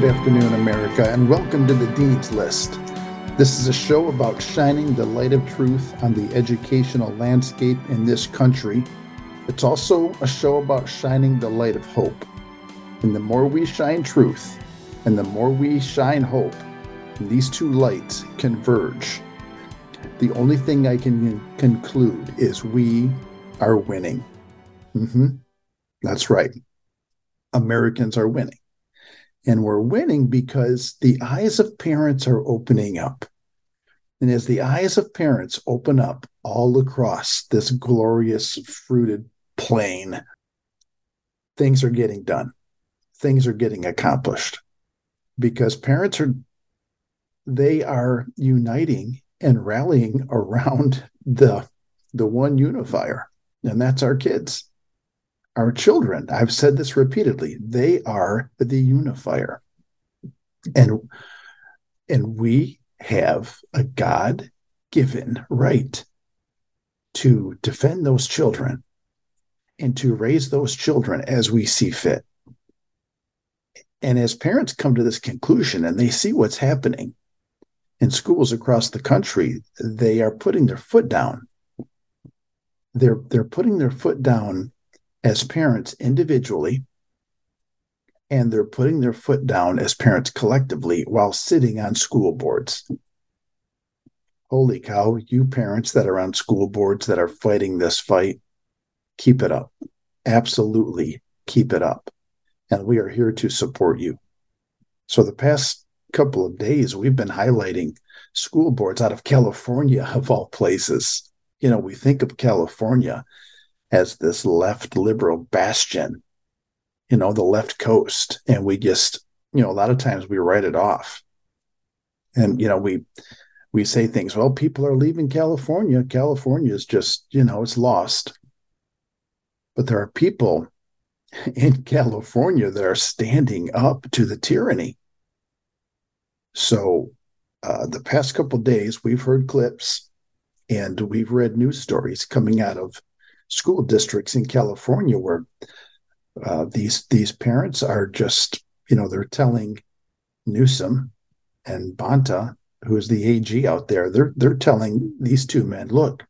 Good afternoon, America, and welcome to The Dean's List. This is a show about shining the light of truth on the educational landscape in this country. It's also a show about shining the light of hope. And the more we shine truth, and the more we shine hope, these two lights converge. The only thing I can conclude is we are winning. That's right. Americans are winning. And we're winning because the eyes of parents are opening up. And as the eyes of parents open up all across this glorious fruited plain, things are getting done. Things are getting accomplished. Because parents are uniting and rallying around the one unifier. And that's our kids. Our children, I've said this repeatedly, they are the unifier. And we have a God-given right to defend those children and to raise those children as we see fit. And as parents come to this conclusion and they see what's happening in schools across the country, they are putting their foot down. They're putting their foot down as parents individually, and they're putting their foot down as parents collectively while sitting on school boards. Holy cow, you parents that are on school boards that are fighting this fight, keep it up. Absolutely keep it up. And we are here to support you. So the past couple of days, we've been highlighting school boards out of California, of all places. You know, we think of California as this left liberal bastion, you know, the left coast. And we just, you know, a lot of times we write it off. And, you know, we say things, well, people are leaving California. California is just, you know, it's lost. But there are people in California that are standing up to the tyranny. So the past couple of days, we've heard clips and we've read news stories coming out of school districts in California where these parents are just, you know, they're telling Newsom and Bonta, who is the AG out there, they're telling these two men, look,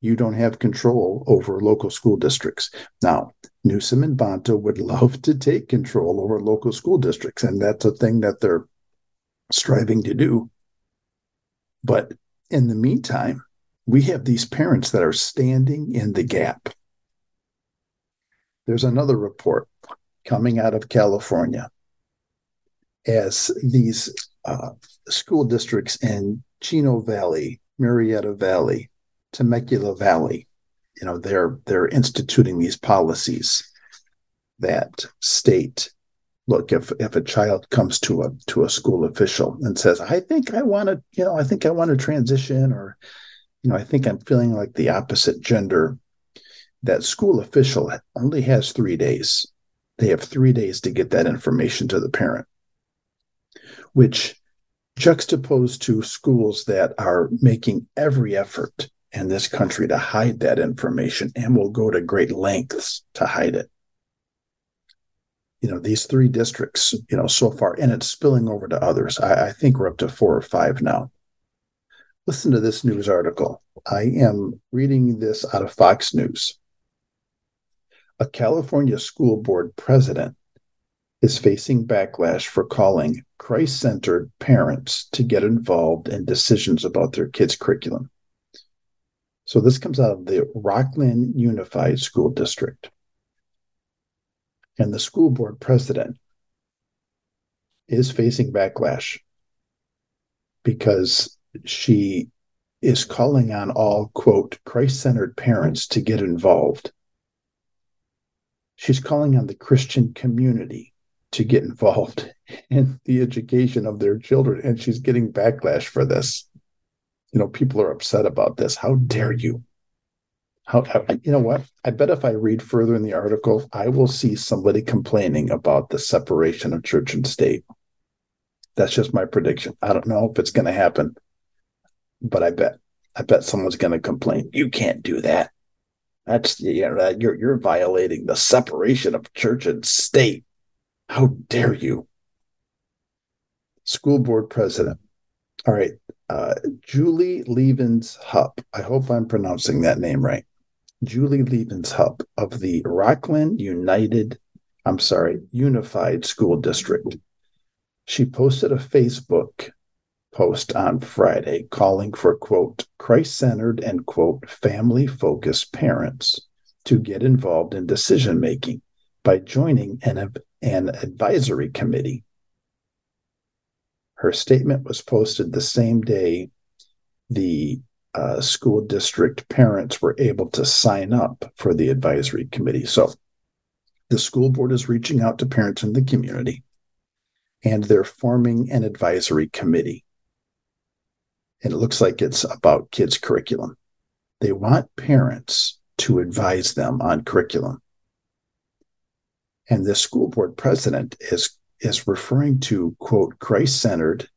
you don't have control over local school districts. Now, Newsom and Bonta would love to take control over local school districts, and that's a thing that they're striving to do. But in the meantime, we have these parents that are standing in the gap. There's another report coming out of California as these school districts in Chino Valley, Marietta Valley, Temecula Valley, you know, they're instituting these policies that state, look, if a child comes to a school official and says, I think I want to transition, or you know, I think I'm feeling like the opposite gender, that school official only has 3 days. They have 3 days to get that information to the parent, which juxtaposed to schools that are making every effort in this country to hide that information and will go to great lengths to hide it. You know, these three districts, you know, so far, and it's spilling over to others. I think we're up to 4 or 5 now. Listen to this news article. I am reading this out of Fox News. A California school board president is facing backlash for calling Christ-centered parents to get involved in decisions about their kids' curriculum. So this comes out of the Rocklin Unified School District. And the school board president is facing backlash because she is calling on all, quote, Christ-centered parents to get involved. She's calling on the Christian community to get involved in the education of their children, and she's getting backlash for this. You know, people are upset about this. How dare you? You know what? I bet if I read further in the article, I will see somebody complaining about the separation of church and state. That's just my prediction. I don't know if it's going to happen. But I bet someone's going to complain. You can't do that. That's you're violating the separation of church and state. How dare you? school board president. All right. Julie Levens Hupp. I hope I'm pronouncing that name right. Julie Levens Hupp of the Rocklin Unified School District. She posted a Facebook post on Friday calling for, quote, Christ-centered and, quote, family-focused parents to get involved in decision-making by joining an advisory committee. Her statement was posted the same day the school district parents were able to sign up for the advisory committee. So the school board is reaching out to parents in the community, and they're forming an advisory committee. And it looks like it's about kids' curriculum. They want parents to advise them on curriculum. And the school board president is referring to, quote, Christ-centered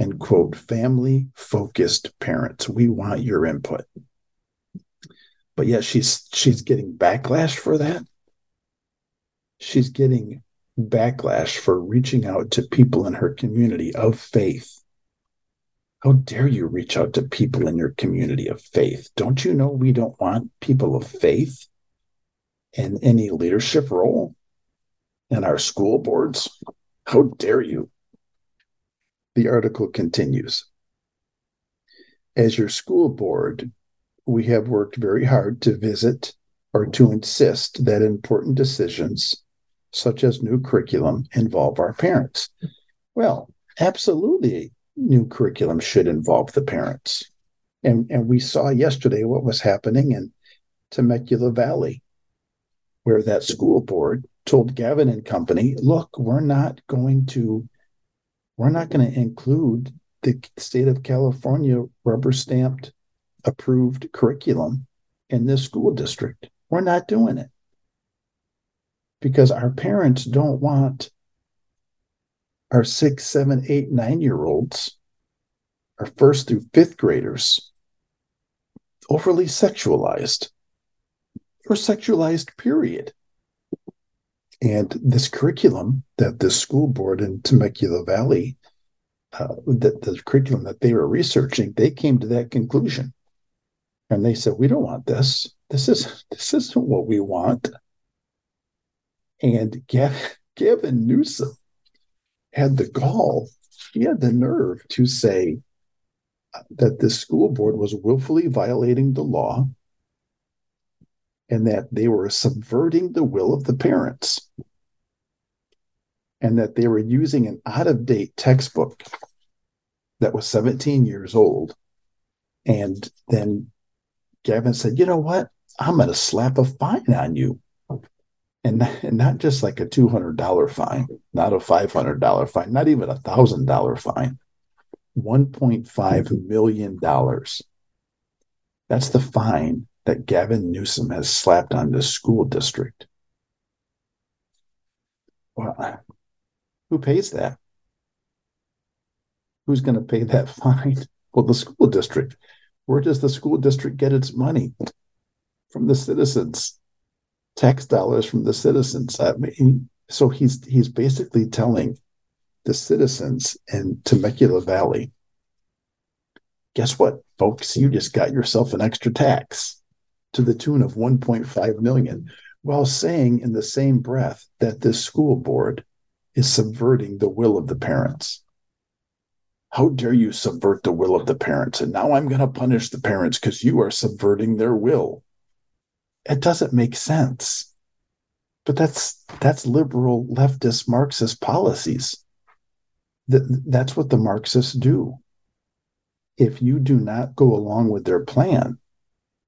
and, quote, family-focused parents. We want your input. But yeah, she's getting backlash for that. She's getting backlash for reaching out to people in her community of faith. How dare you reach out to people in your community of faith? Don't you know we don't want people of faith in any leadership role in our school boards? How dare you? The article continues. As your school board, we have worked very hard to visit or to insist that important decisions, such as new curriculum, involve our parents. Well, absolutely. New curriculum should involve the parents. And we saw yesterday what was happening in Temecula Valley, where that school board told Gavin and company, look, we're not going to include the state of California rubber-stamped approved curriculum in this school district. We're not doing it because our parents don't want our 6, 7, 8, 9-year-olds, our 1st through 5th graders, overly sexualized or sexualized, period. And this curriculum that the school board in Temecula Valley, the curriculum that they were researching, they came to that conclusion. And they said, we don't want this. This isn't what we want. And Gavin Newsom had the gall, he had the nerve to say that the school board was willfully violating the law and that they were subverting the will of the parents and that they were using an out-of-date textbook that was 17 years old. And then Gavin said, you know what? I'm going to slap a fine on you. And not just like a $200 fine, not a $500 fine, not even a $1,000 fine. $1.5 million. That's the fine that Gavin Newsom has slapped on this school district. Well, who pays that? Who's going to pay that fine? Well, the school district. Where does the school district get its money? From the citizens. Tax dollars from the citizens. I mean, so he's basically telling the citizens in Temecula Valley, guess what, folks? You just got yourself an extra tax to the tune of $1.5 million, while saying in the same breath that this school board is subverting the will of the parents. How dare you subvert the will of the parents? And now I'm going to punish the parents because you are subverting their will. It doesn't make sense, but that's liberal leftist Marxist policies. That's what the Marxists do. If you do not go along with their plan,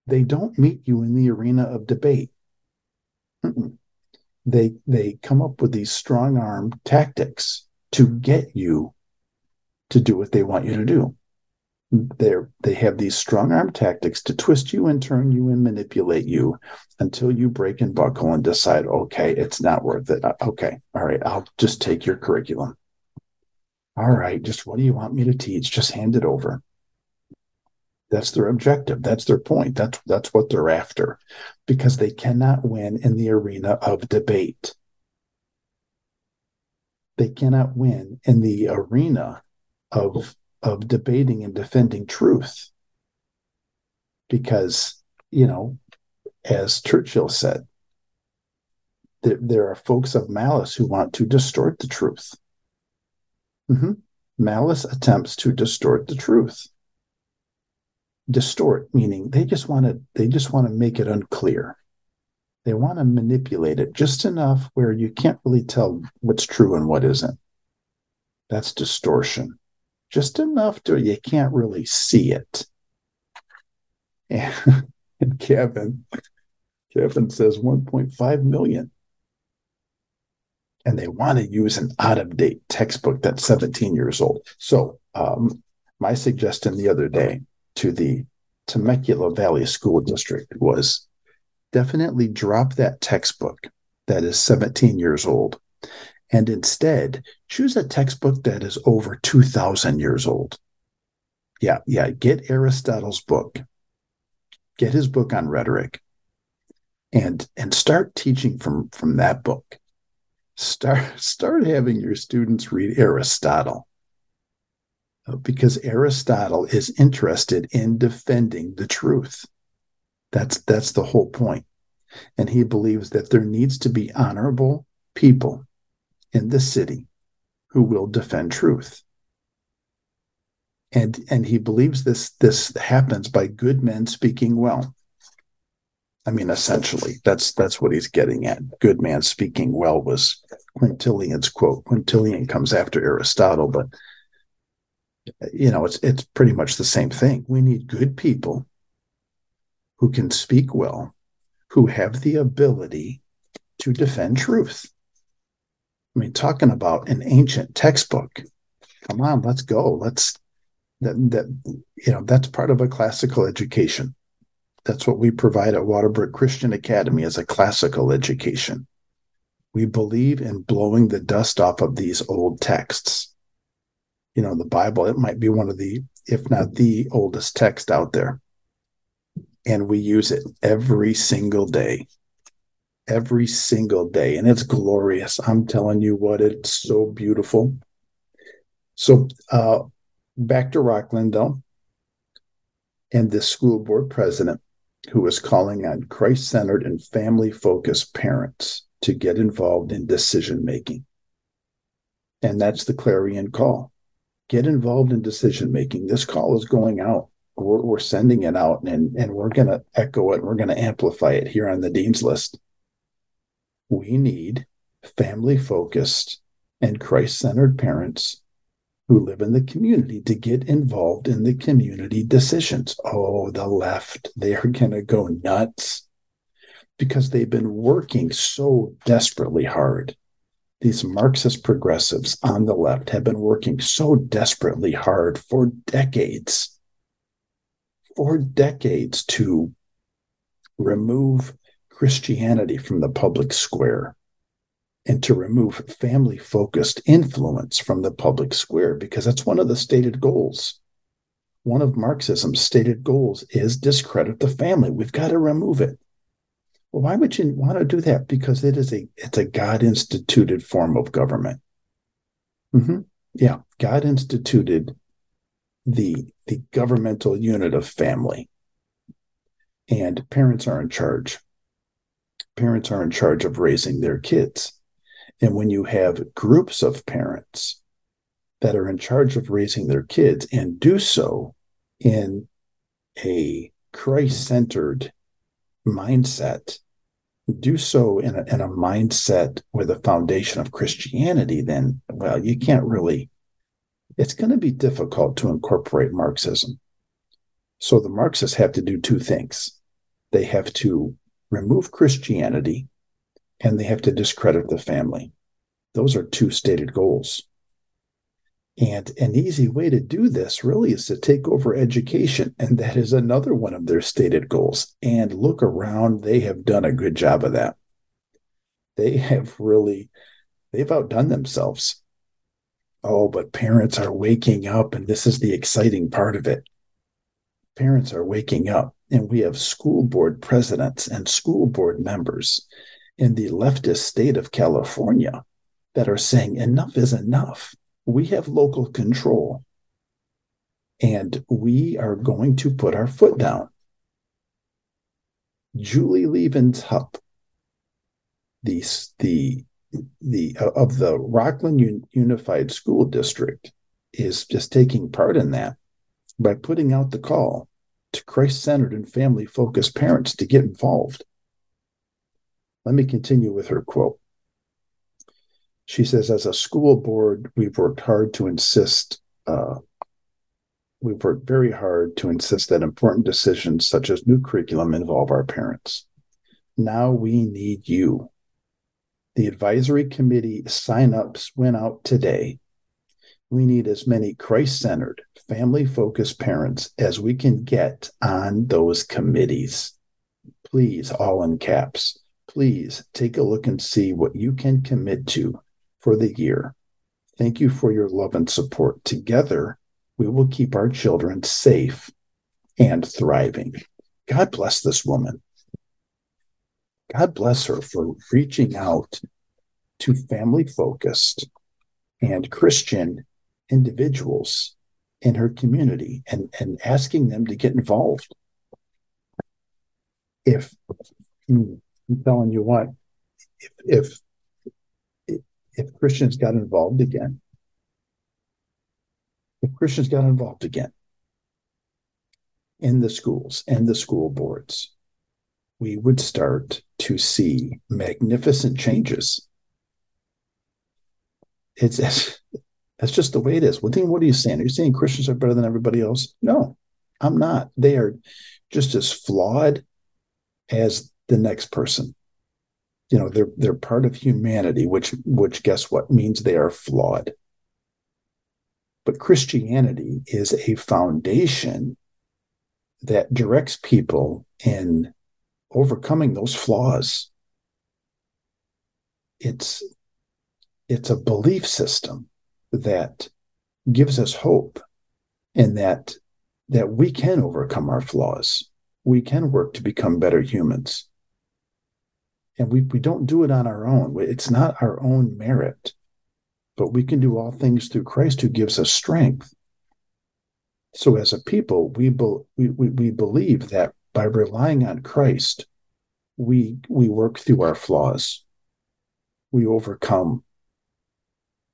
they don't meet you in the arena of debate. They come up with these strong arm tactics to get you to do what they want you to do. They have these strong-arm tactics to twist you and turn you and manipulate you until you break and buckle and decide, okay, it's not worth it. Okay, all right, I'll just take your curriculum. All right, just what do you want me to teach? Just hand it over. That's their objective. That's their point. That's what they're after, because they cannot win in the arena of debate. They cannot win in the arena of debating and defending truth. Because, you know, as Churchill said, there are folks of malice who want to distort the truth. Mm-hmm. Malice attempts to distort the truth. Distort meaning they just want to make it unclear. They want to manipulate it just enough where you can't really tell what's true and what isn't. That's distortion. Just enough to you can't really see it. And Kevin says 1.5 million. And they want to use an out-of-date textbook that's 17 years old. So my suggestion the other day to the Temecula Valley School District was definitely drop that textbook that is 17 years old and instead choose a textbook that is over 2,000 years old. Yeah, get Aristotle's book. Get his book on rhetoric and start teaching from that book. Start having your students read Aristotle, because Aristotle is interested in defending the truth. That's the whole point. And he believes that there needs to be honorable people in the city who will defend truth. And he believes this happens by good men speaking well. I mean, essentially, that's what he's getting at. Good man speaking well was Quintilian's quote. Quintilian comes after Aristotle, but you know, it's pretty much the same thing. We need good people who can speak well, who have the ability to defend truth. I mean, talking about an ancient textbook. Come on, let's go. That's part of a classical education. That's what we provide at Waterbrook Christian Academy as a classical education. We believe in blowing the dust off of these old texts. You know, the Bible, it might be one of the, if not the oldest text out there. And we use it every single day. Every single day. And it's glorious. I'm telling you what, it's so beautiful. So back to Rocklin, though, and the school board president, who was calling on Christ-centered and family-focused parents to get involved in decision-making. And that's the clarion call. Get involved in decision-making. This call is going out. We're sending it out, and we're going to echo it. We're going to amplify it here on the Dean's List. We need family-focused and Christ-centered parents who live in the community to get involved in the community decisions. Oh, the left, they are going to go nuts because they've been working so desperately hard. These Marxist progressives on the left have been working so desperately hard for decades to remove Christianity from the public square, and to remove family-focused influence from the public square, because that's one of the stated goals. One of Marxism's stated goals is discredit the family. We've got to remove it. Well, why would you want to do that? Because it's a God-instituted form of government. Mm-hmm. Yeah, God instituted the governmental unit of family. And parents are in charge. Parents are in charge of raising their kids. And when you have groups of parents that are in charge of raising their kids and do so in a Christ-centered mindset, do so in a mindset with a foundation of Christianity, then, well, you can't really, it's going to be difficult to incorporate Marxism. So the Marxists have to do two things. They have to remove Christianity, and they have to discredit the family. Those are two stated goals. And an easy way to do this really is to take over education, and that is another one of their stated goals. And look around, they have done a good job of that. They've outdone themselves. Oh, but parents are waking up, and this is the exciting part of it. Parents are waking up, and we have school board presidents and school board members in the leftist state of California that are saying enough is enough. We have local control. and we are going to put our foot down. Julie Hupp, of the Rocklin Unified School District, is just taking part in that by putting out the call to Christ-centered and family-focused parents to get involved. Let me continue with her quote. She says, as a school board, we've worked very hard to insist that important decisions such as new curriculum involve our parents. Now we need you. The advisory committee sign-ups went out today. We need as many Christ-centered, family-focused parents as we can get on those committees. Please, all in caps, please take a look and see what you can commit to for the year. Thank you for your love and support. Together, we will keep our children safe and thriving. God bless this woman. God bless her for reaching out to family-focused and Christian individuals in her community and asking them to get involved. If I'm telling you what, if Christians got involved again, in the schools and the school boards, we would start to see magnificent changes. That's just the way it is. Well, Dean, what are you saying? Are you saying Christians are better than everybody else? No, I'm not. They are just as flawed as the next person. You know, they're part of humanity, which guess what, means they are flawed. But Christianity is a foundation that directs people in overcoming those flaws. It's a belief system that gives us hope, and that we can overcome our flaws. We can work to become better humans. And we don't do it on our own. It's not our own merit, but we can do all things through Christ who gives us strength. So as a people, we believe that by relying on Christ, we work through our flaws. We overcome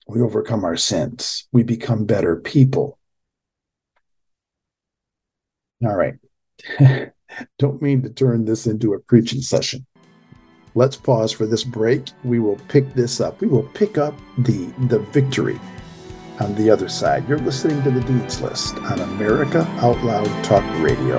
our sins. We become better people. All right. Don't mean to turn this into a preaching session. Let's pause for this break. We will pick this up. We will pick up the victory on the other side. You're listening to The Dean's List on America Out Loud Talk Radio.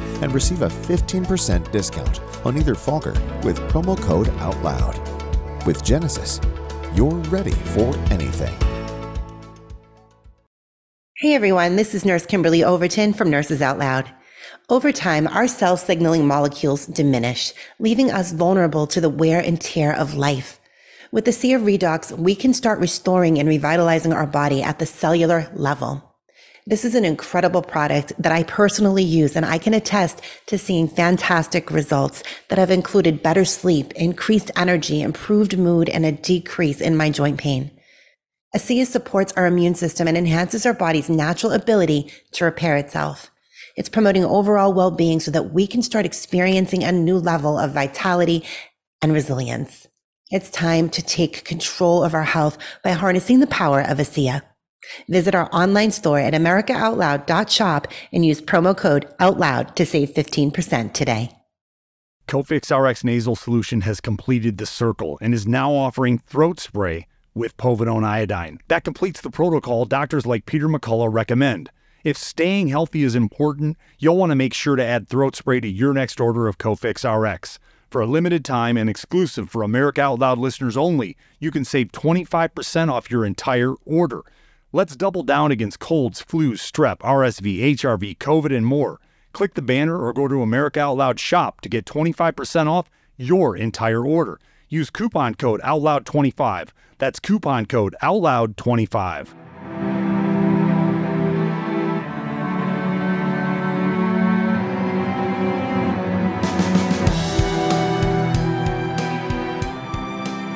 and receive a 15% discount on either Fogger with promo code OUTLOUD. With Genesis, you're ready for anything. Hey everyone, this is Nurse Kimberly Overton from Nurses Out Loud. Over time, our self-signaling molecules diminish, leaving us vulnerable to the wear and tear of life. With the Sea of Redox, we can start restoring and revitalizing our body at the cellular level. This is an incredible product that I personally use, and I can attest to seeing fantastic results that have included better sleep, increased energy, improved mood, and a decrease in my joint pain. ASEA supports our immune system and enhances our body's natural ability to repair itself. It's promoting overall well-being so that we can start experiencing a new level of vitality and resilience. It's time to take control of our health by harnessing the power of ASEA. Visit our online store at americaoutloud.shop and use promo code OUTLOUD to save 15% today. Cofix RX Nasal Solution has completed the circle and is now offering throat spray with povidone iodine. That completes the protocol doctors like Peter McCullough recommend. If staying healthy is important, you'll want to make sure to add throat spray to your next order of Cofix RX. For a limited time and exclusive for America Out Loud listeners only, you can save 25% off your entire order. Let's double down against colds, flus, strep, RSV, HRV, COVID, and more. Click the banner or go to America Out Loud shop to get 25% off your entire order. Use coupon code OUTLOUD25. That's coupon code OUTLOUD25.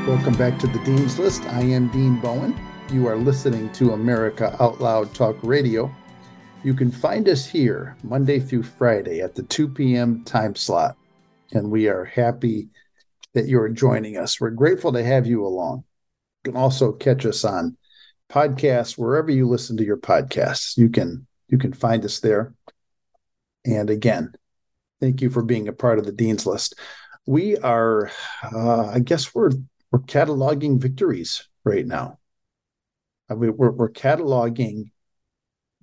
Welcome back to The Dean's List. I am Dean Bowen. You are listening to America Out Loud Talk Radio. You can find us here Monday through Friday at the 2 p.m. time slot, and we are happy that you're joining us. We're grateful to have you along. You can also catch us on podcasts, wherever you listen to your podcasts. You can find us there. And again, thank you for being a part of the Dean's List. We are, we're cataloging victories right now. I mean, we're cataloging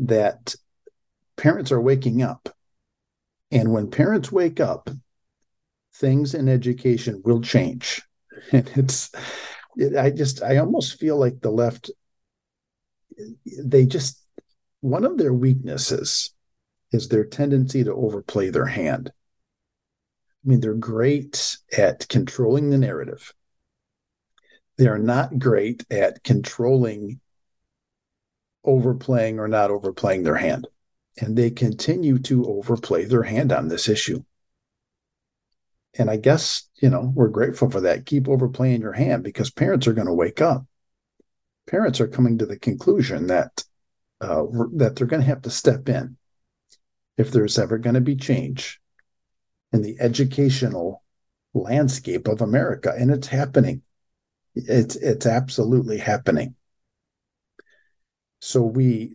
that parents are waking up. And when parents wake up, things in education will change, and I almost feel like the left. One of their weaknesses is their tendency to overplay their hand. I mean, they're great at controlling the narrative. They are not great at controlling, overplaying or not overplaying their hand, and they continue to overplay their hand on this issue. And I guess, we're grateful for that. Keep overplaying your hand, because parents are going to wake up. Parents are coming to the conclusion that they're going to have to step in if there's ever going to be change in the educational landscape of America. And it's happening. It's absolutely happening. So we've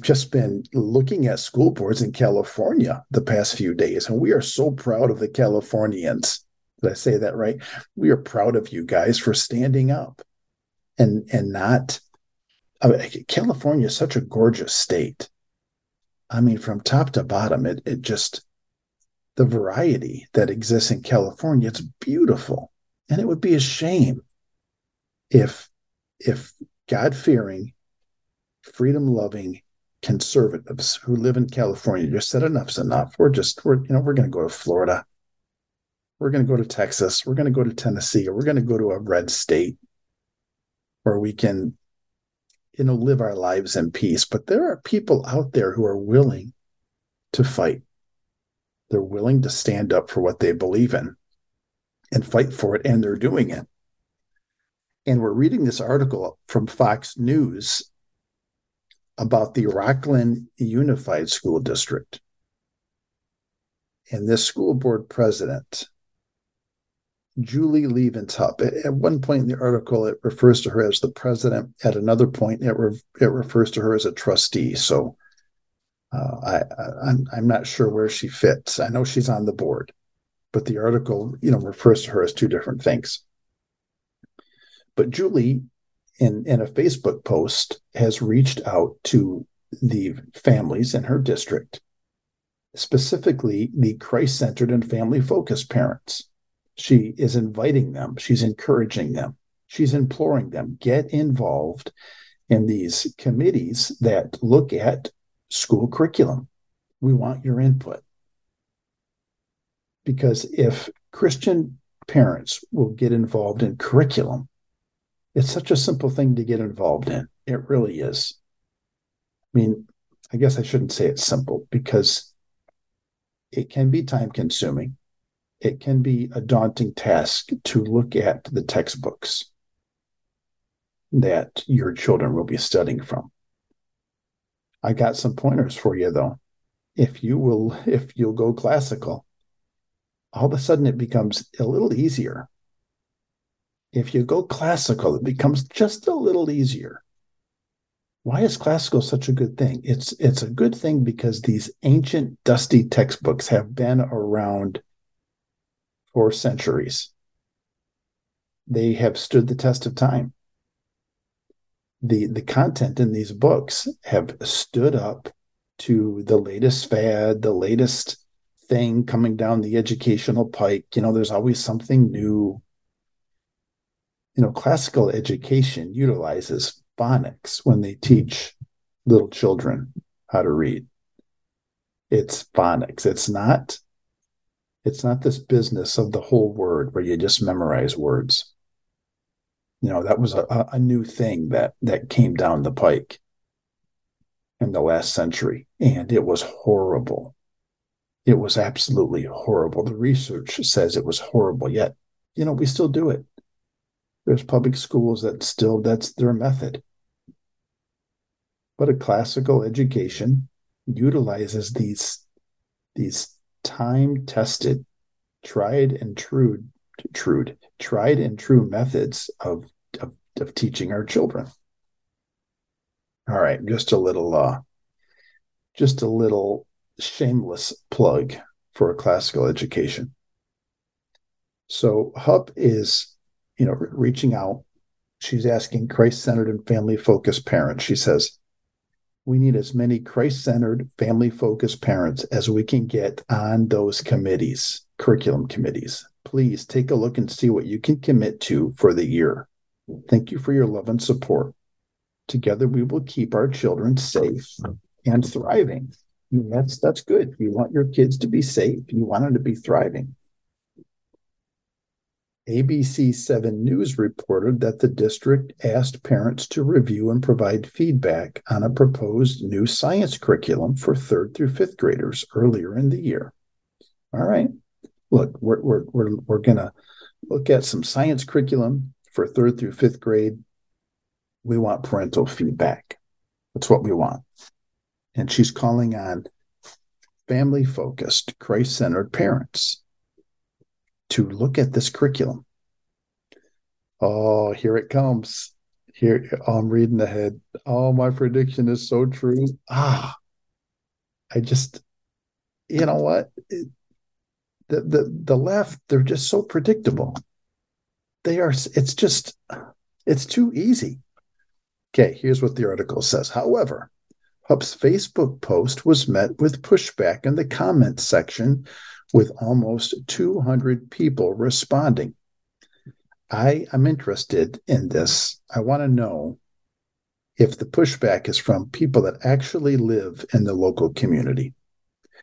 just been looking at school boards in California the past few days, and we are so proud of the Californians. Did I say that right? We are proud of you guys for standing up and not. I mean, California is such a gorgeous state. I mean, from top to bottom, it just, the variety that exists in California, it's beautiful. And it would be a shame if God-fearing, freedom-loving conservatives who live in California just said, enough's enough. We're going to go to Florida. We're going to go to Texas. We're going to go to Tennessee. Or we're going to go to a red state where we can, live our lives in peace. But there are people out there who are willing to fight. They're willing to stand up for what they believe in and fight for it, and they're doing it. And we're reading this article from Fox News about the Rocklin Unified School District. And this school board president, Julie Hupp, at one point in the article, it refers to her as the president. At another point, it refers to her as a trustee. So I'm not sure where she fits. I know she's on the board, but the article, refers to her as two different things. But Julie, in a Facebook post, has reached out to the families in her district, specifically the Christ-centered and family-focused parents. She is inviting them. She's encouraging them. She's imploring them, get involved in these committees that look at school curriculum. We want your input. Because if Christian parents will get involved in curriculum, it's such a simple thing to get involved in. It really is. I mean, I guess I shouldn't say it's simple, because it can be time-consuming. It can be a daunting task to look at the textbooks that your children will be studying from. I got some pointers for you, though. If you'll go classical, all of a sudden it becomes a little easier. If you go classical, it becomes just a little easier. Why is classical such a good thing? It's a good thing because these ancient, dusty textbooks have been around for centuries. They have stood the test of time. The content in these books have stood up to the latest fad, the latest thing coming down the educational pike. You know, there's always something new. You know, classical education utilizes phonics when they teach little children how to read. It's phonics. It's not this business of the whole word where you just memorize words. You know, that was a new thing that came down the pike in the last century, and it was horrible. It was absolutely horrible. The research says it was horrible, yet, you know, we still do it. There's public schools that's their method. But a classical education utilizes these time-tested, tried and true methods of teaching our children. All right, just a little shameless plug for a classical education. So Hupp is, you know, reaching out. She's asking Christ-centered and family-focused parents. She says, we need as many Christ-centered, family-focused parents as we can get on those committees, curriculum committees. Please take a look and see what you can commit to for the year. Thank you for your love and support. Together we will keep our children safe and thriving. And that's good. You want your kids to be safe. You want them to be thriving. ABC7 News reported that the district asked parents to review and provide feedback on a proposed new science curriculum for 3rd through 5th graders earlier in the year. All right. Look, we're going to look at some science curriculum for 3rd through 5th grade. We want parental feedback. That's what we want. And she's calling on family-focused, Christ-centered parents to look at this curriculum. Oh, here it comes. Here, oh, I'm reading ahead. Oh, my prediction is so true. You know what? The left, they're just so predictable. It's too easy. Okay, here's what the article says. However, Hupp's Facebook post was met with pushback in the comments section, with almost 200 people responding. I am interested in this. I want to know if the pushback is from people that actually live in the local community.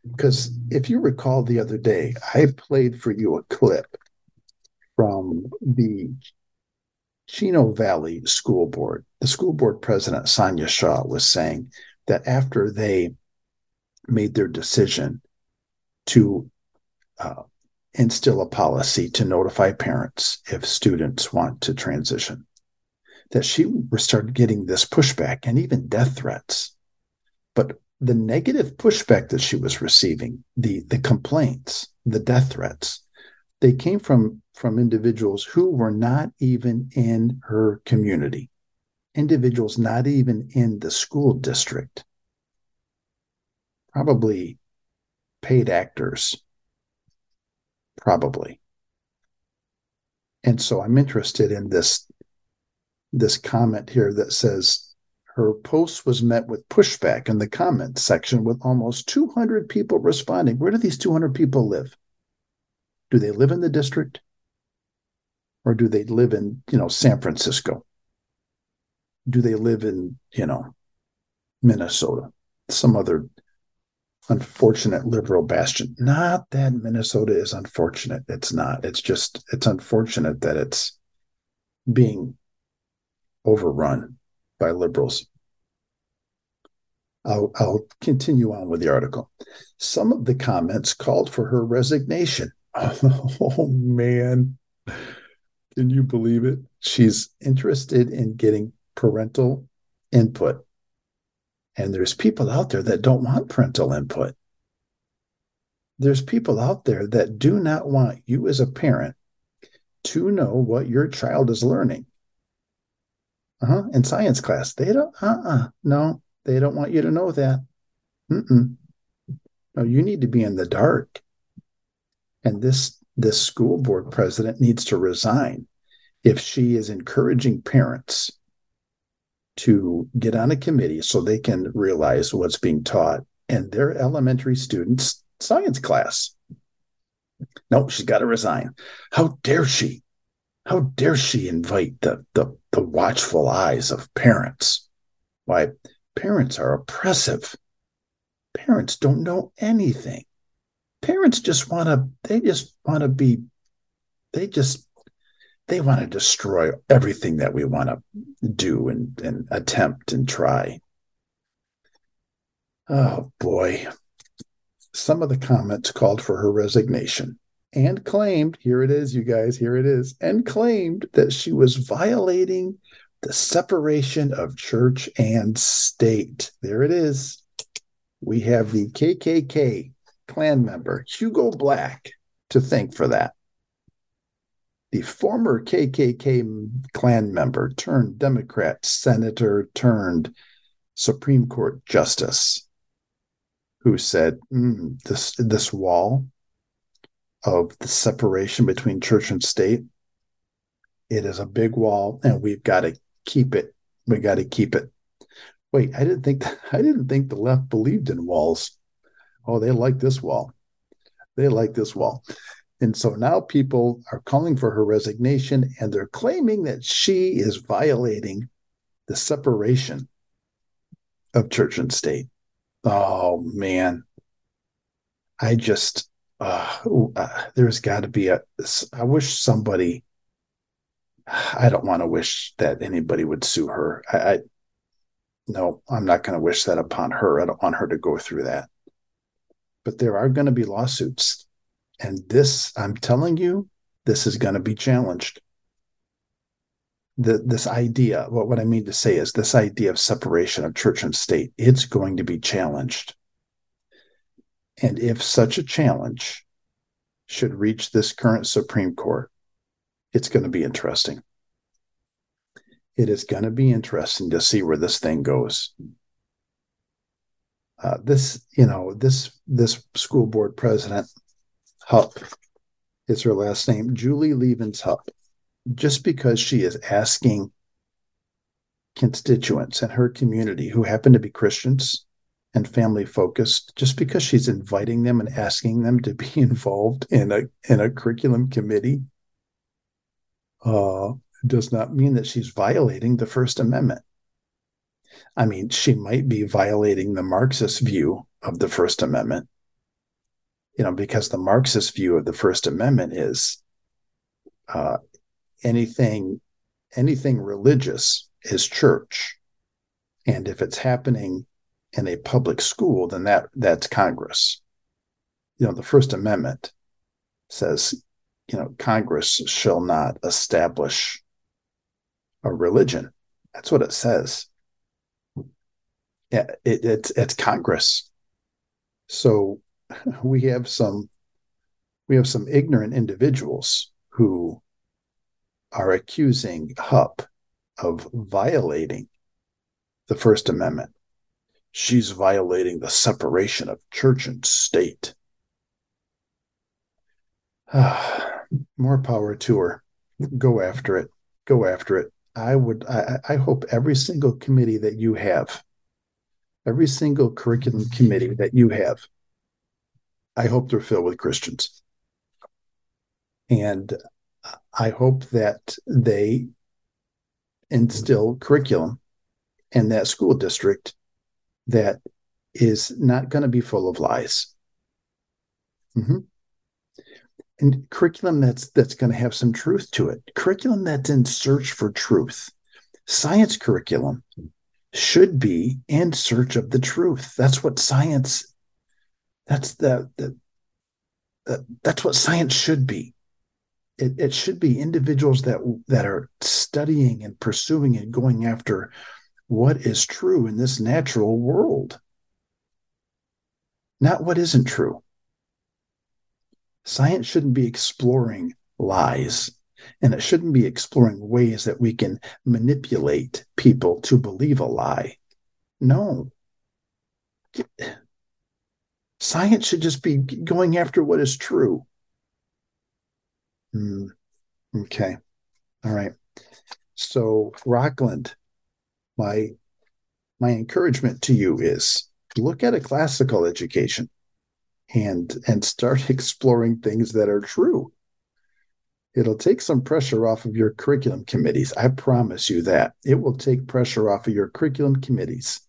Because if you recall the other day, I played for you a clip from the Chino Valley School Board. The school board president, Sonia Shaw, was saying that after they made their decision to instill a policy to notify parents if students want to transition, that she started getting this pushback and even death threats. But the negative pushback that she was receiving, the complaints, the death threats, they came from individuals who were not even in her community, individuals not even in the school district, probably paid actors. Probably. And so I'm interested in this comment here that says her post was met with pushback in the comments section with almost 200 people responding. Where do these 200 people live? Do they live in the district? Or do they live in, you know, San Francisco? Do they live in, you know, Minnesota? Some other unfortunate liberal bastion. Not that Minnesota is unfortunate. It's not. It's just, it's unfortunate that it's being overrun by liberals. I'll continue on with the article. Some of the comments called for her resignation. Oh, man. Can you believe it? She's interested in getting parental input. And there's people out there that don't want parental input. There's people out there that do not want you as a parent to know what your child is learning. In science class, they don't, no, they don't want you to know that. No, you need to be in the dark. And this school board president needs to resign if she is encouraging parents to get on a committee so they can realize what's being taught, and their elementary students science class. No, she's got to resign. How dare she? How dare she invite the watchful eyes of parents? Why, parents are oppressive. Parents don't know anything. Parents just want to, they want to destroy everything that we want to do and attempt and try. Oh, boy. Some of the comments called for her resignation and claimed, here it is, you guys, here it is, and claimed that she was violating the separation of church and state. There it is. We have the KKK Klan member, Hugo Black, to thank for that. The former KKK Klan member turned Democrat senator turned Supreme Court justice, who said, this wall of the separation between church and state, it is a big wall, and we've got to keep it. We got to keep it. Wait, I didn't think the left believed in walls. Oh, they like this wall. They like this wall. And so now people are calling for her resignation, and they're claiming that she is violating the separation of church and state. Oh, man. I just, there's got to be I wish somebody, I don't want to wish that anybody would sue her. No, I'm not going to wish that upon her. I don't want her to go through that. But there are going to be lawsuits. And this, I'm telling you, this is going to be challenged. This idea, what I mean to say is this idea of separation of church and state, it's going to be challenged. And if such a challenge should reach this current Supreme Court, it's going to be interesting. It is going to be interesting to see where this thing goes. This school board president, Hupp, is her last name, Julie Levens Hupp. Just because she is asking constituents in her community who happen to be Christians and family focused, just because she's inviting them and asking them to be involved in a curriculum committee, does not mean that she's violating the First Amendment. I mean, she might be violating the Marxist view of the First Amendment, because the Marxist view of the First Amendment is, anything religious is church. And if it's happening in a public school, then that's Congress. The First Amendment says, Congress shall not establish a religion. That's what it says. Yeah, it's Congress. So we have some ignorant individuals who are accusing Hupp of violating the First Amendment. She's violating the separation of church and state. More power to her. Go after it. Go after it. I hope every single committee that you have, every single curriculum committee that you have, I hope they're filled with Christians. And I hope that they instill curriculum in that school district that is not going to be full of lies. Mm-hmm. And curriculum that's going to have some truth to it. Curriculum that's in search for truth. Science curriculum should be in search of the truth. That's what science. That's what science should be. It should be individuals that are studying and pursuing and going after what is true in this natural world, not what isn't true. Science shouldn't be exploring lies, and it shouldn't be exploring ways that we can manipulate people to believe a lie. No. Science should just be going after what is true. Okay. All right. So Rockland, my encouragement to you is look at a classical education. and start exploring things that are true. It'll take some pressure off of your curriculum committees. I promise you that. It will take pressure off of your curriculum committees.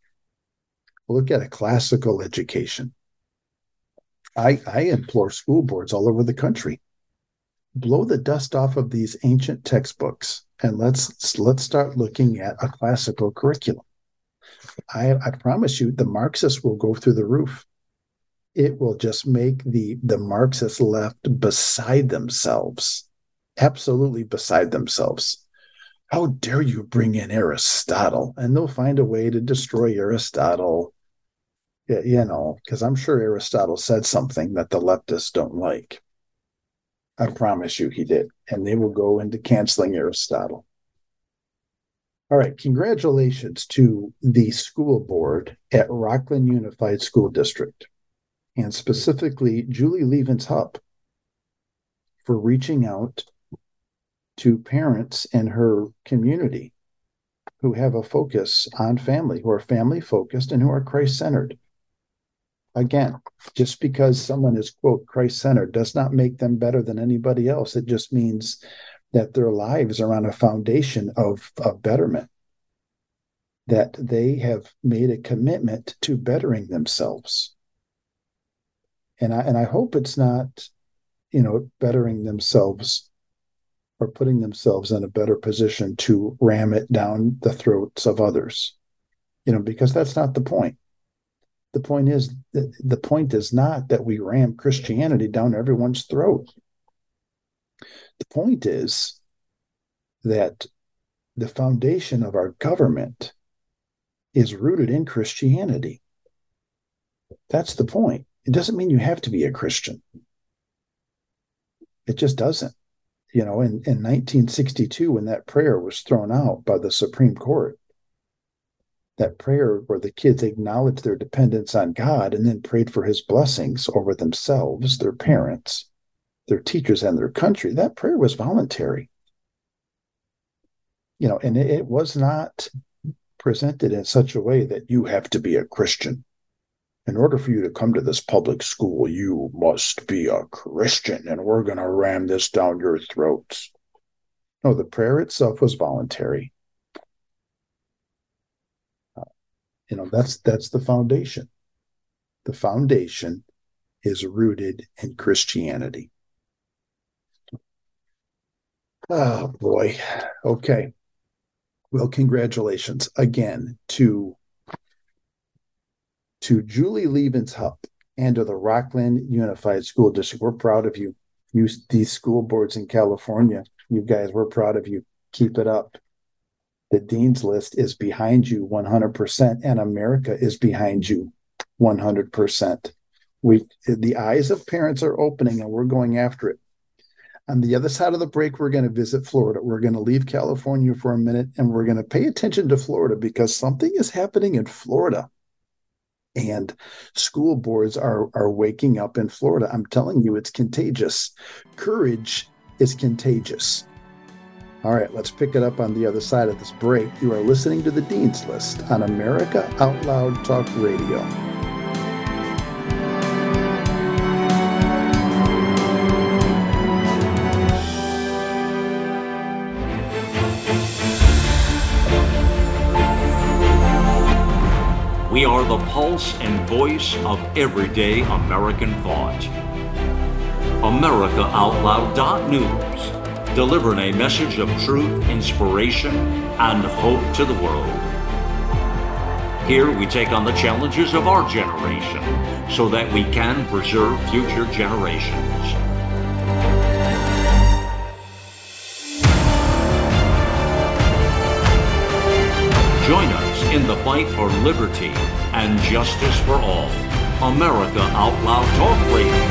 Look at a classical education. I implore school boards all over the country, blow the dust off of these ancient textbooks and let's start looking at a classical curriculum. I promise you the Marxists will go through the roof. It will just make the Marxist left beside themselves, absolutely beside themselves. How dare you bring in Aristotle? And they'll find a way to destroy Aristotle. You know, because I'm sure Aristotle said something that the leftists don't like. I promise you he did. And they will go into canceling Aristotle. All right. Congratulations to the school board at Rocklin Unified School District, and specifically Julie Levens Hupp, for reaching out to parents in her community who have a focus on family, who are family-focused and who are Christ-centered. Again, just because someone is, quote, Christ-centered does not make them better than anybody else. It just means that their lives are on a foundation of betterment, that they have made a commitment to bettering themselves. And I hope it's not, you know, bettering themselves or putting themselves in a better position to ram it down the throats of others, you know, because that's not the point. The point is not that we ram Christianity down everyone's throat. The point is that the foundation of our government is rooted in Christianity. That's the point. It doesn't mean you have to be a Christian. It just doesn't. You know, in 1962, when that prayer was thrown out by the Supreme Court, that prayer where the kids acknowledged their dependence on God and then prayed for his blessings over themselves, their parents, their teachers, and their country, that prayer was voluntary. You know, and it was not presented in such a way that you have to be a Christian. In order for you to come to this public school, you must be a Christian, and we're going to ram this down your throats. No, the prayer itself was voluntary. You know, that's the foundation. The foundation is rooted in Christianity. Oh, boy. Okay. Well, congratulations again to Julie Levens Hupp and to the Rocklin Unified School District. We're proud of you. You, these school boards in California, you guys, we're proud of you. Keep it up. The Dean's List is behind you 100%, and America is behind you 100%. The eyes of parents are opening, and we're going after it. On the other side of the break, we're going to visit Florida. We're going to leave California for a minute, and we're going to pay attention to Florida because something is happening in Florida. And school boards are waking up in Florida. I'm telling you, it's contagious. Courage is contagious. All right, let's pick it up on the other side of this break. You are listening to The Dean's List on America Out Loud Talk Radio. We are the pulse and voice of everyday American thought. AmericaOutloud.news, delivering a message of truth, inspiration, and hope to the world. Here we take on the challenges of our generation so that we can preserve future generations. Join us in the fight for liberty and justice for all. America Out Loud Talk Radio.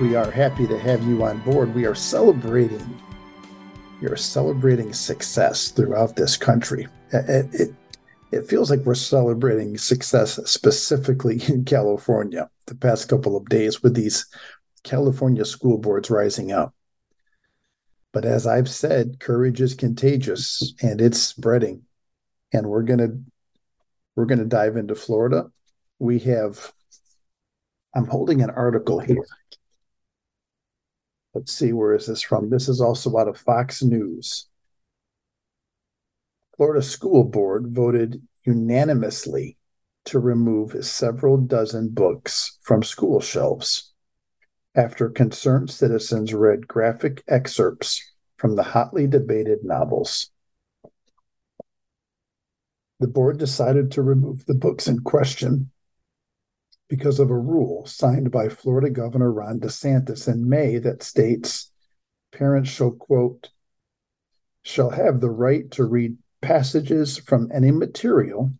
We are happy to have you on board. We are celebrating. You're celebrating success throughout this country. It feels like we're celebrating success specifically in California the past couple of days with these California school boards rising up. But as I've said, courage is contagious and it's spreading. And we're gonna dive into Florida. I'm holding an article here. Let's see, where is this from? This is also out of Fox News. Florida School Board voted unanimously to remove several dozen books from school shelves after concerned citizens read graphic excerpts from the hotly debated novels. The board decided to remove the books in question because of a rule signed by Florida Governor Ron DeSantis in May that states parents shall, quote, shall have the right to read passages from any material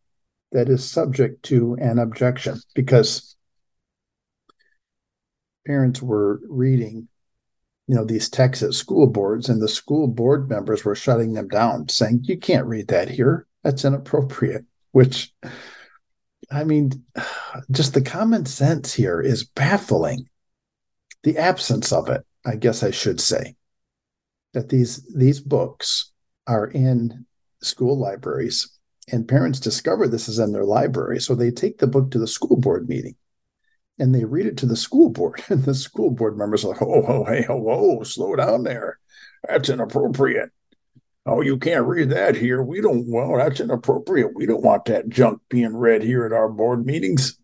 that is subject to an objection, because parents were reading, these texts at school boards, and the school board members were shutting them down, saying, you can't read that here. That's inappropriate, which... I mean, just the common sense here is baffling. The absence of it, I guess I should say, that these books are in school libraries, and parents discover this is in their library, so they take the book to the school board meeting, and they read it to the school board, and the school board members are like, oh, hey, whoa, slow down there. That's inappropriate. Oh, you can't read that here. That's inappropriate. We don't want that junk being read here at our board meetings.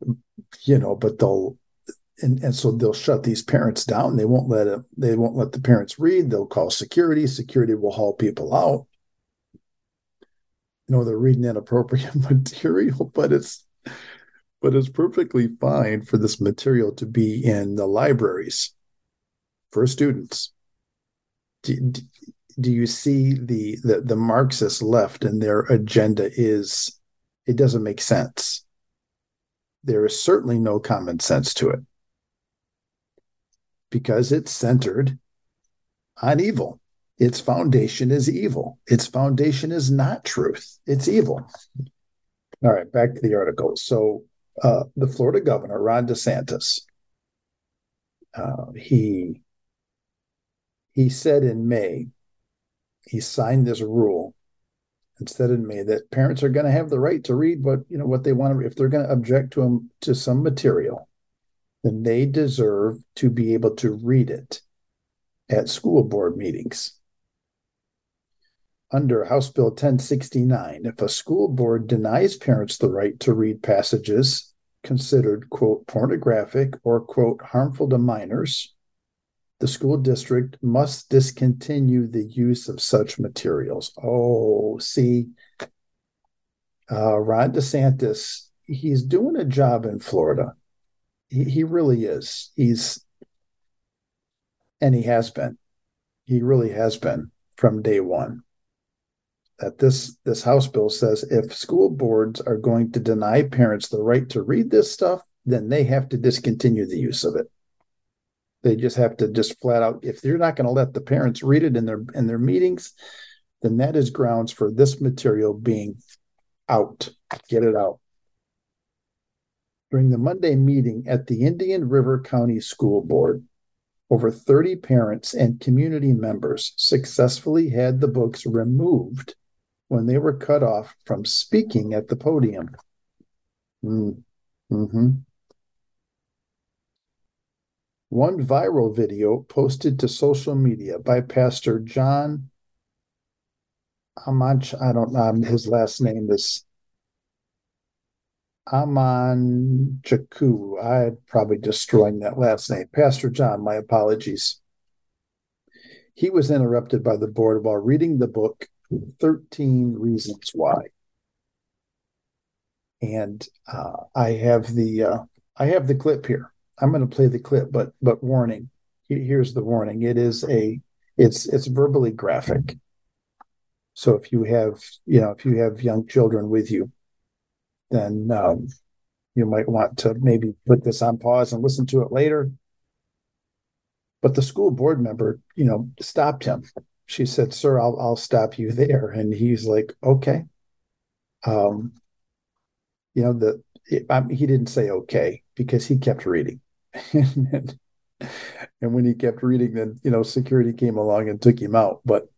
But so they'll shut these parents down. They won't let the parents read. They'll call security. Security will haul people out. They're reading inappropriate material, but it's perfectly fine for this material to be in the libraries for students. Do you see the Marxist left and their agenda is, it doesn't make sense. There is certainly no common sense to it because it's centered on evil. Its foundation is evil. Its foundation is not truth. It's evil. All right, back to the article. So the Florida governor, Ron DeSantis, he said in May, he signed this rule and said in May that parents are going to have the right to read what they want to. If they're going to object to some material, then they deserve to be able to read it at school board meetings. Under House Bill 1069, if a school board denies parents the right to read passages considered, quote, pornographic or, quote, harmful to minors, the school district must discontinue the use of such materials. Oh, see, Ron DeSantis, he's doing a job in Florida. He really is. And he has been. He really has been from day one. That this House bill says if school boards are going to deny parents the right to read this stuff, then they have to discontinue the use of it. They just have to flat out, if they're not going to let the parents read it in their meetings, then that is grounds for this material being out. Get it out. During the Monday meeting at the Indian River County School Board, over 30 parents and community members successfully had the books removed when they were cut off from speaking at the podium. Mm-hmm. one viral video posted to social media by Pastor John Amanch. I don't know. His last name is Amanchukwu. I'm probably destroying that last name. Pastor John, my apologies. He was interrupted by the board while reading the book, 13 Reasons Why. And I have the clip here. I'm going to play the clip, but warning. Here's the warning. It's verbally graphic. So if you have young children with you, then you might want to maybe put this on pause and listen to it later. But the school board member, stopped him. She said, "Sir, I'll stop you there." And he's like, "Okay." He didn't say okay because he kept reading. And when he kept reading, then, security came along and took him out. But,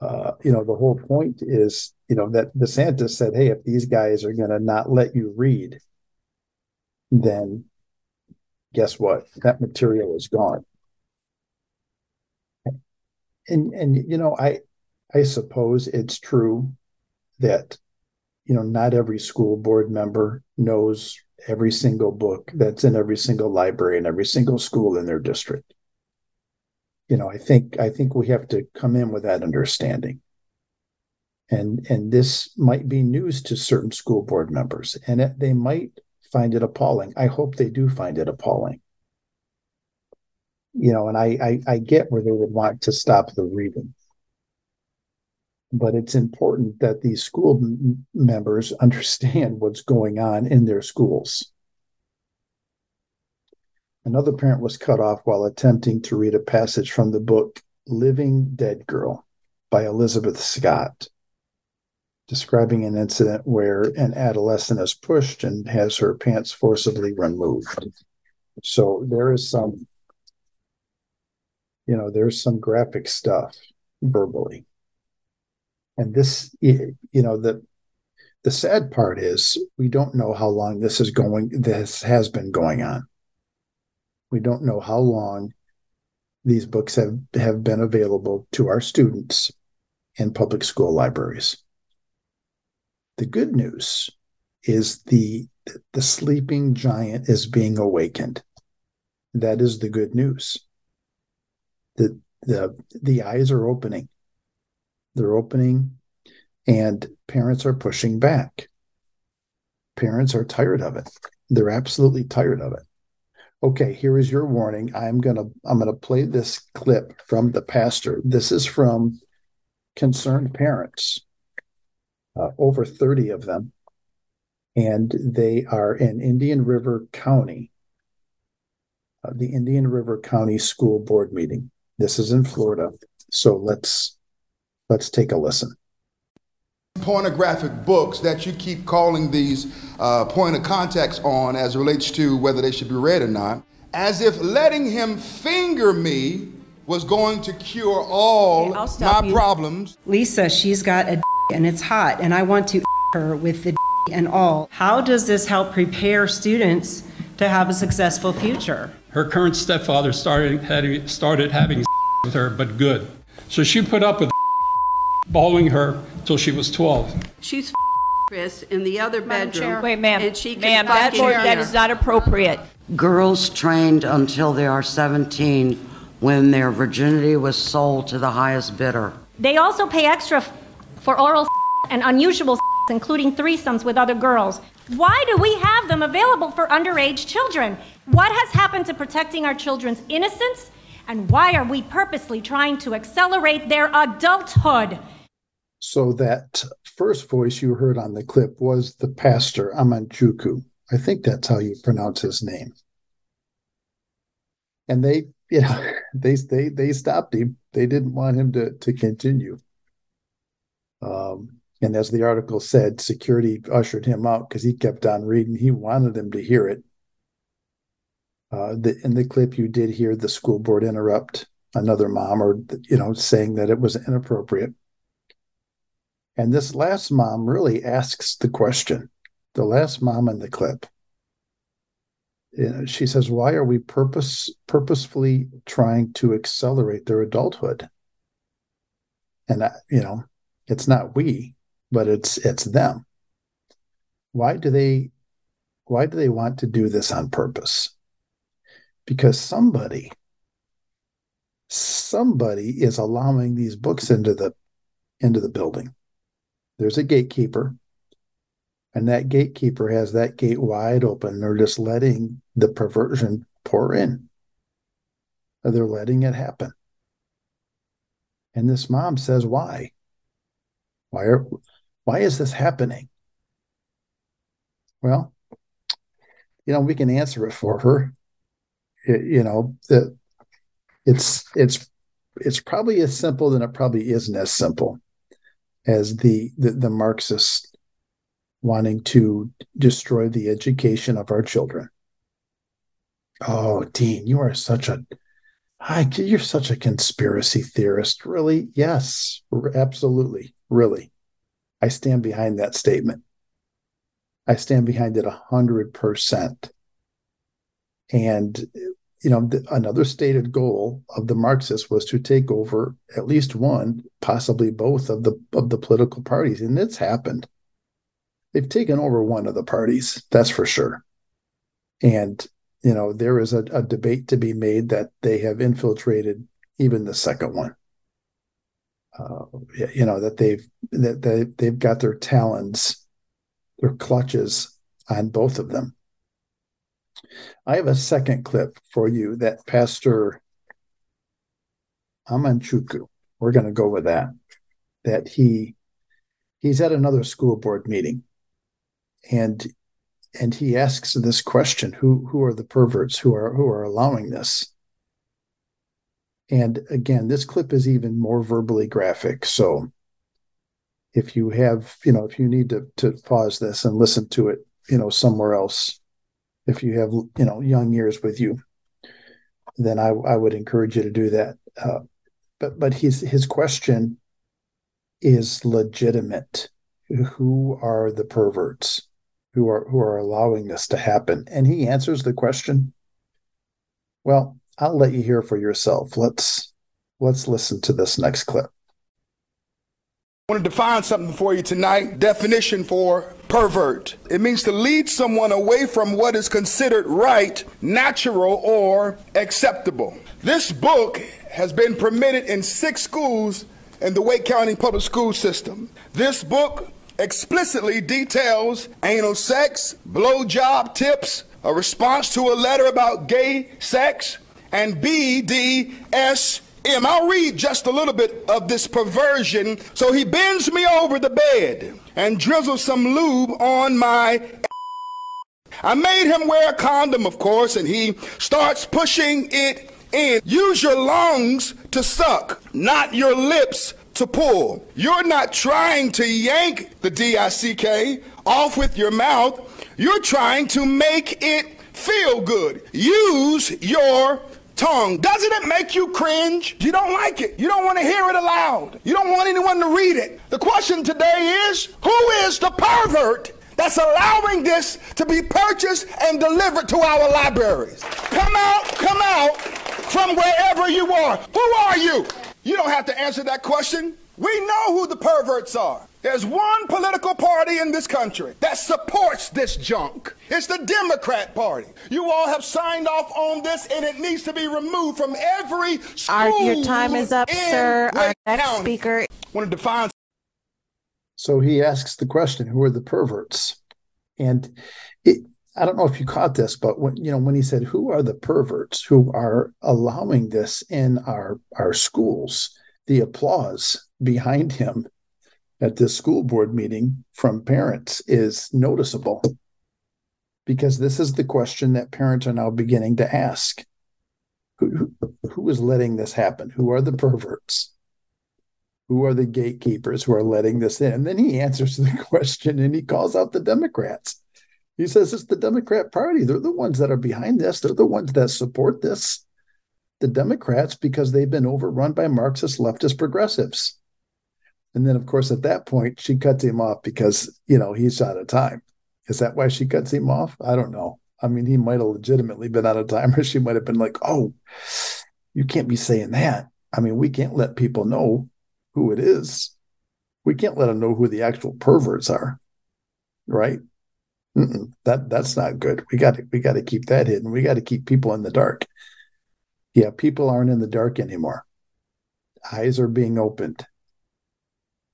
the whole point is, that DeSantis said, hey, if these guys are going to not let you read, then guess what? That material is gone. And I suppose it's true that, not every school board member knows every single book that's in every single library and every single school in their district. I think we have to come in with that understanding. And this might be news to certain school board members, and they might find it appalling. I hope they do find it appalling. And I get where they would want to stop the reading. But it's important that these school members understand what's going on in their schools. Another parent was cut off while attempting to read a passage from the book Living Dead Girl by Elizabeth Scott, describing an incident where an adolescent is pushed and has her pants forcibly removed. So there is some, there's some graphic stuff verbally. And this, the sad part is we don't know how long this has been going on. We don't know how long these books have been available to our students in public school libraries. The good news is the sleeping giant is being awakened. That is the good news. The eyes are opening. They're opening, and parents are pushing back. Parents are tired of it. They're absolutely tired of it. Okay, here is your warning. I'm gonna play this clip from the pastor. This is from concerned parents, over 30 of them, and they are in Indian River County, the Indian River County School Board meeting. This is in Florida, so let's take a listen. Pornographic books that you keep calling these point of contacts on as it relates to whether they should be read or not, as if letting him finger me was going to cure all my problems. Lisa, she's got a d and it's hot, and I want to her with the d and all. How does this help prepare students to have a successful future? Her current stepfather started having with her, but good. So she put up with bawling her till she was 12. She's Chris in the other bedroom. Wait, ma'am. And she can that is not appropriate. Girls trained until they are 17 when their virginity was sold to the highest bidder. They also pay extra for oral and unusual, including threesomes with other girls. Why do we have them available for underage children? What has happened to protecting our children's innocence? And why are we purposely trying to accelerate their adulthood? So that first voice you heard on the clip was the pastor, Amanchukwu. I think that's how you pronounce his name. And they stopped him. They didn't want him to continue. And as the article said, security ushered him out because he kept on reading. He wanted them to hear it. In the clip, you did hear the school board interrupt another mom, or saying that it was inappropriate. And this last mom really asks the question. The last mom in the clip she says, why are we purposefully trying to accelerate their adulthood? And that, you know, it's not we, but it's them. Why do they want to do this on purpose? Because somebody is allowing these books into the building. There's a gatekeeper, and that gatekeeper has that gate wide open. They're just letting the perversion pour in. They're letting it happen. And this mom says, why? Why is this happening? Well, you know, we can answer it for her. It's probably as simple, and it probably isn't as simple as the Marxists wanting to destroy the education of our children. Oh, Dean, you are such a conspiracy theorist. Really? Yes, absolutely. Really. I stand behind that statement. I stand behind it 100%. And, you know, another stated goal of the Marxists was to take over at least one, possibly both of the political parties. And it's happened. They've taken over one of the parties, that's for sure. And, you know, there is a debate to be made that they have infiltrated even the second one. You know, that they've got their talons, their clutches on both of them. I have a second clip for you that Pastor Amanchukwu, we're going to go with that he's at another school board meeting, and he asks this question, who are the perverts who are allowing this? And again, this clip is even more verbally graphic. So if you have, you know, if you need to pause this and listen to it, you know, somewhere else, if you have, you know, young ears with you, then I would encourage you to do that. But his question is legitimate. Who are the perverts who are allowing this to happen? And he answers the question. Well, I'll let you hear for yourself. Let's listen to this next clip. I want to define something for you tonight. Definition for pervert. It means to lead someone away from what is considered right, natural, or acceptable. This book has been permitted in 6 schools in the Wake County public school system. This book explicitly details anal sex, blowjob tips, a response to a letter about gay sex, and BDSM. I'll read just a little bit of this perversion. So he bends me over the bed and drizzles some lube on my... I made him wear a condom, of course, and he starts pushing it in. Use your lungs to suck, not your lips to pull. You're not trying to yank the dick off with your mouth. You're trying to make it feel good. Use your tongue. Doesn't it make you cringe? You don't like it. You don't want to hear it aloud. You don't want anyone to read it. The question today is, who is the pervert that's allowing this to be purchased and delivered to our libraries? Come out from wherever you are. Who are you? You don't have to answer that question. We know who the perverts are. There's one political party in this country that supports this junk. It's the Democrat Party. You all have signed off on this, and it needs to be removed from every school. Your time is up, sir. Our next speaker. Want to define. So he asks the question, who are the perverts? And I don't know if you caught this, but when he said, who are the perverts who are allowing this in our schools, the applause behind him at this school board meeting from parents is noticeable, because this is the question that parents are now beginning to ask. Who is letting this happen? Who are the perverts? Who are the gatekeepers who are letting this in? And then he answers the question, and he calls out the Democrats. He says it's the Democrat Party. They're the ones that are behind this. They're the ones that support this. The Democrats, because they've been overrun by Marxist leftist progressives. And then, of course, at that point, she cuts him off because, you know, he's out of time. Is that why she cuts him off? I don't know. I mean, he might have legitimately been out of time, or she might have been like, oh, you can't be saying that. I mean, we can't let people know who it is. We can't let them know who the actual perverts are, right? Mm-mm, that's not good. We got to keep that hidden. We got to keep people in the dark. Yeah, people aren't in the dark anymore. Eyes are being opened.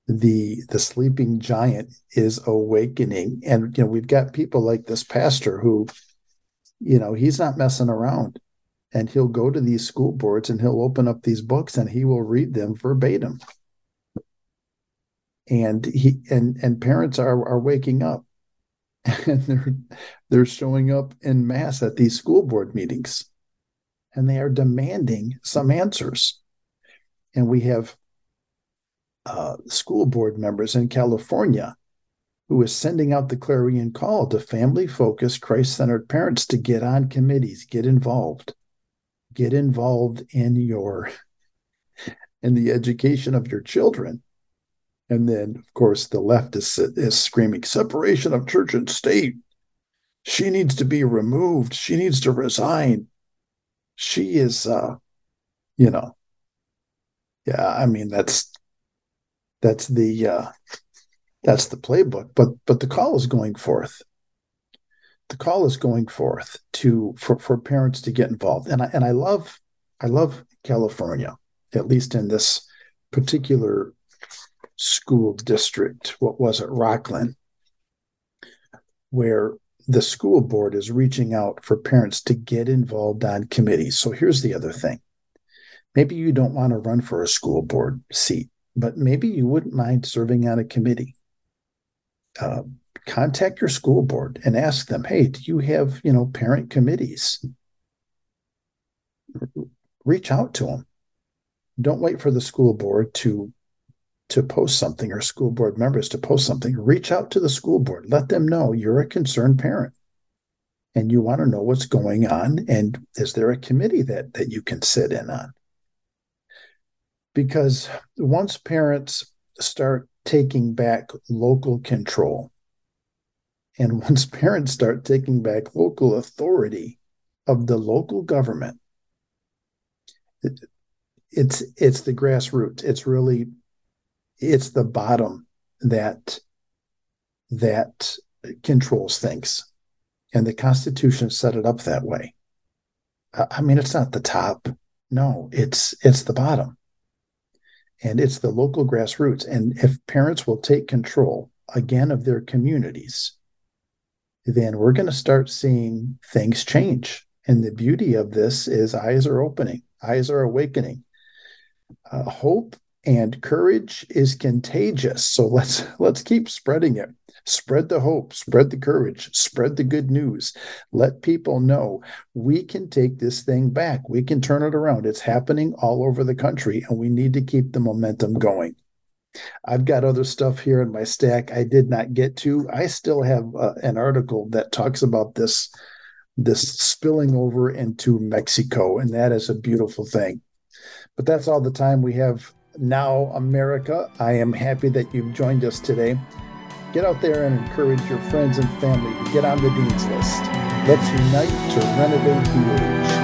The sleeping giant is awakening. And, you know, we've got people like this pastor who, you know, he's not messing around. And he'll go to these school boards and he'll open up these books and he will read them verbatim. And he and parents are waking up, and they're showing up en masse at these school board meetings, and they are demanding some answers. And we have school board members in California who is sending out the clarion call to family-focused, Christ-centered parents to get on committees, get involved in the education of your children. And then, of course, the left is screaming, separation of church and state. She needs to be removed. She needs to resign. She is, yeah, I mean, that's the playbook. But the call is going forth. The call is going forth for parents to get involved. And I love California, at least in this particular school district. What was it, Rocklin, where the school board is reaching out for parents to get involved on committees. So here's the other thing. Maybe you don't want to run for a school board seat, but maybe you wouldn't mind serving on a committee. Contact your school board and ask them, hey, do you have, you know, parent committees? Reach out to them. Don't wait for the school board to post something, or school board members to post something. Reach out to the school board. Let them know you're a concerned parent and you want to know what's going on, and is there a committee that you can sit in on? Because once parents start taking back local control, and once parents start taking back local authority of the local government, it's the grassroots. It's the bottom that controls things. And the Constitution set it up that way. I mean, it's not the top. No, it's the bottom. And it's the local grassroots. And if parents will take control, again, of their communities, then we're going to start seeing things change. And the beauty of this is eyes are opening. Eyes are awakening. Hope and courage is contagious. So let's keep spreading it. Spread the hope, spread the courage, spread the good news. Let people know we can take this thing back. We can turn it around. It's happening all over the country, and we need to keep the momentum going. I've got other stuff here in my stack I did not get to. I still have an article that talks about this spilling over into Mexico, and that is a beautiful thing. But that's all the time we have now, America. I am happy that you've joined us today. Get out there and encourage your friends and family to get on the Dean's List. Let's unite to renovate the age.